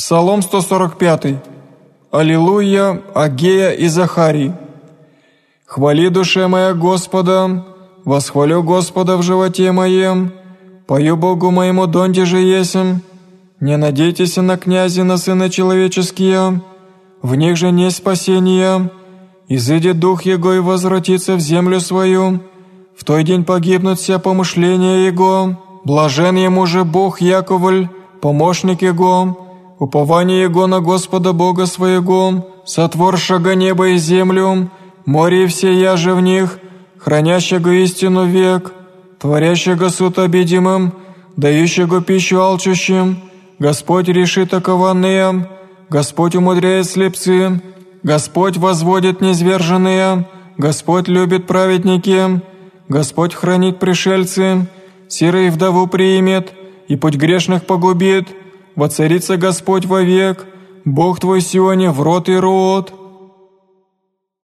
Псалом 145. Аллилуйя, Агея и Захарий. Хвали, душа моя, Господа, восхвалю Господа в животе моем, пою Богу моему донде же есем. Не надейтесь на князя, на сына человеческие, в них же не спасения. Изыдет дух его и возвратится в землю свою, в той день погибнут все помышления его. Блажен ему же Бог Яковль, помощник его, упование его на Господа Бога своего, сотворшего небо и землю, море и все же в них, хранящего истину век, творящего суд обидимым, дающего пищу алчущим. Господь решит окованные, Господь умудряет слепцы, Господь возводит низверженные, Господь любит праведники, Господь хранит пришельцы, сирый вдову примет и путь грешных погубит. Воцарится Господь вовек, Бог твой Сионе в род и род.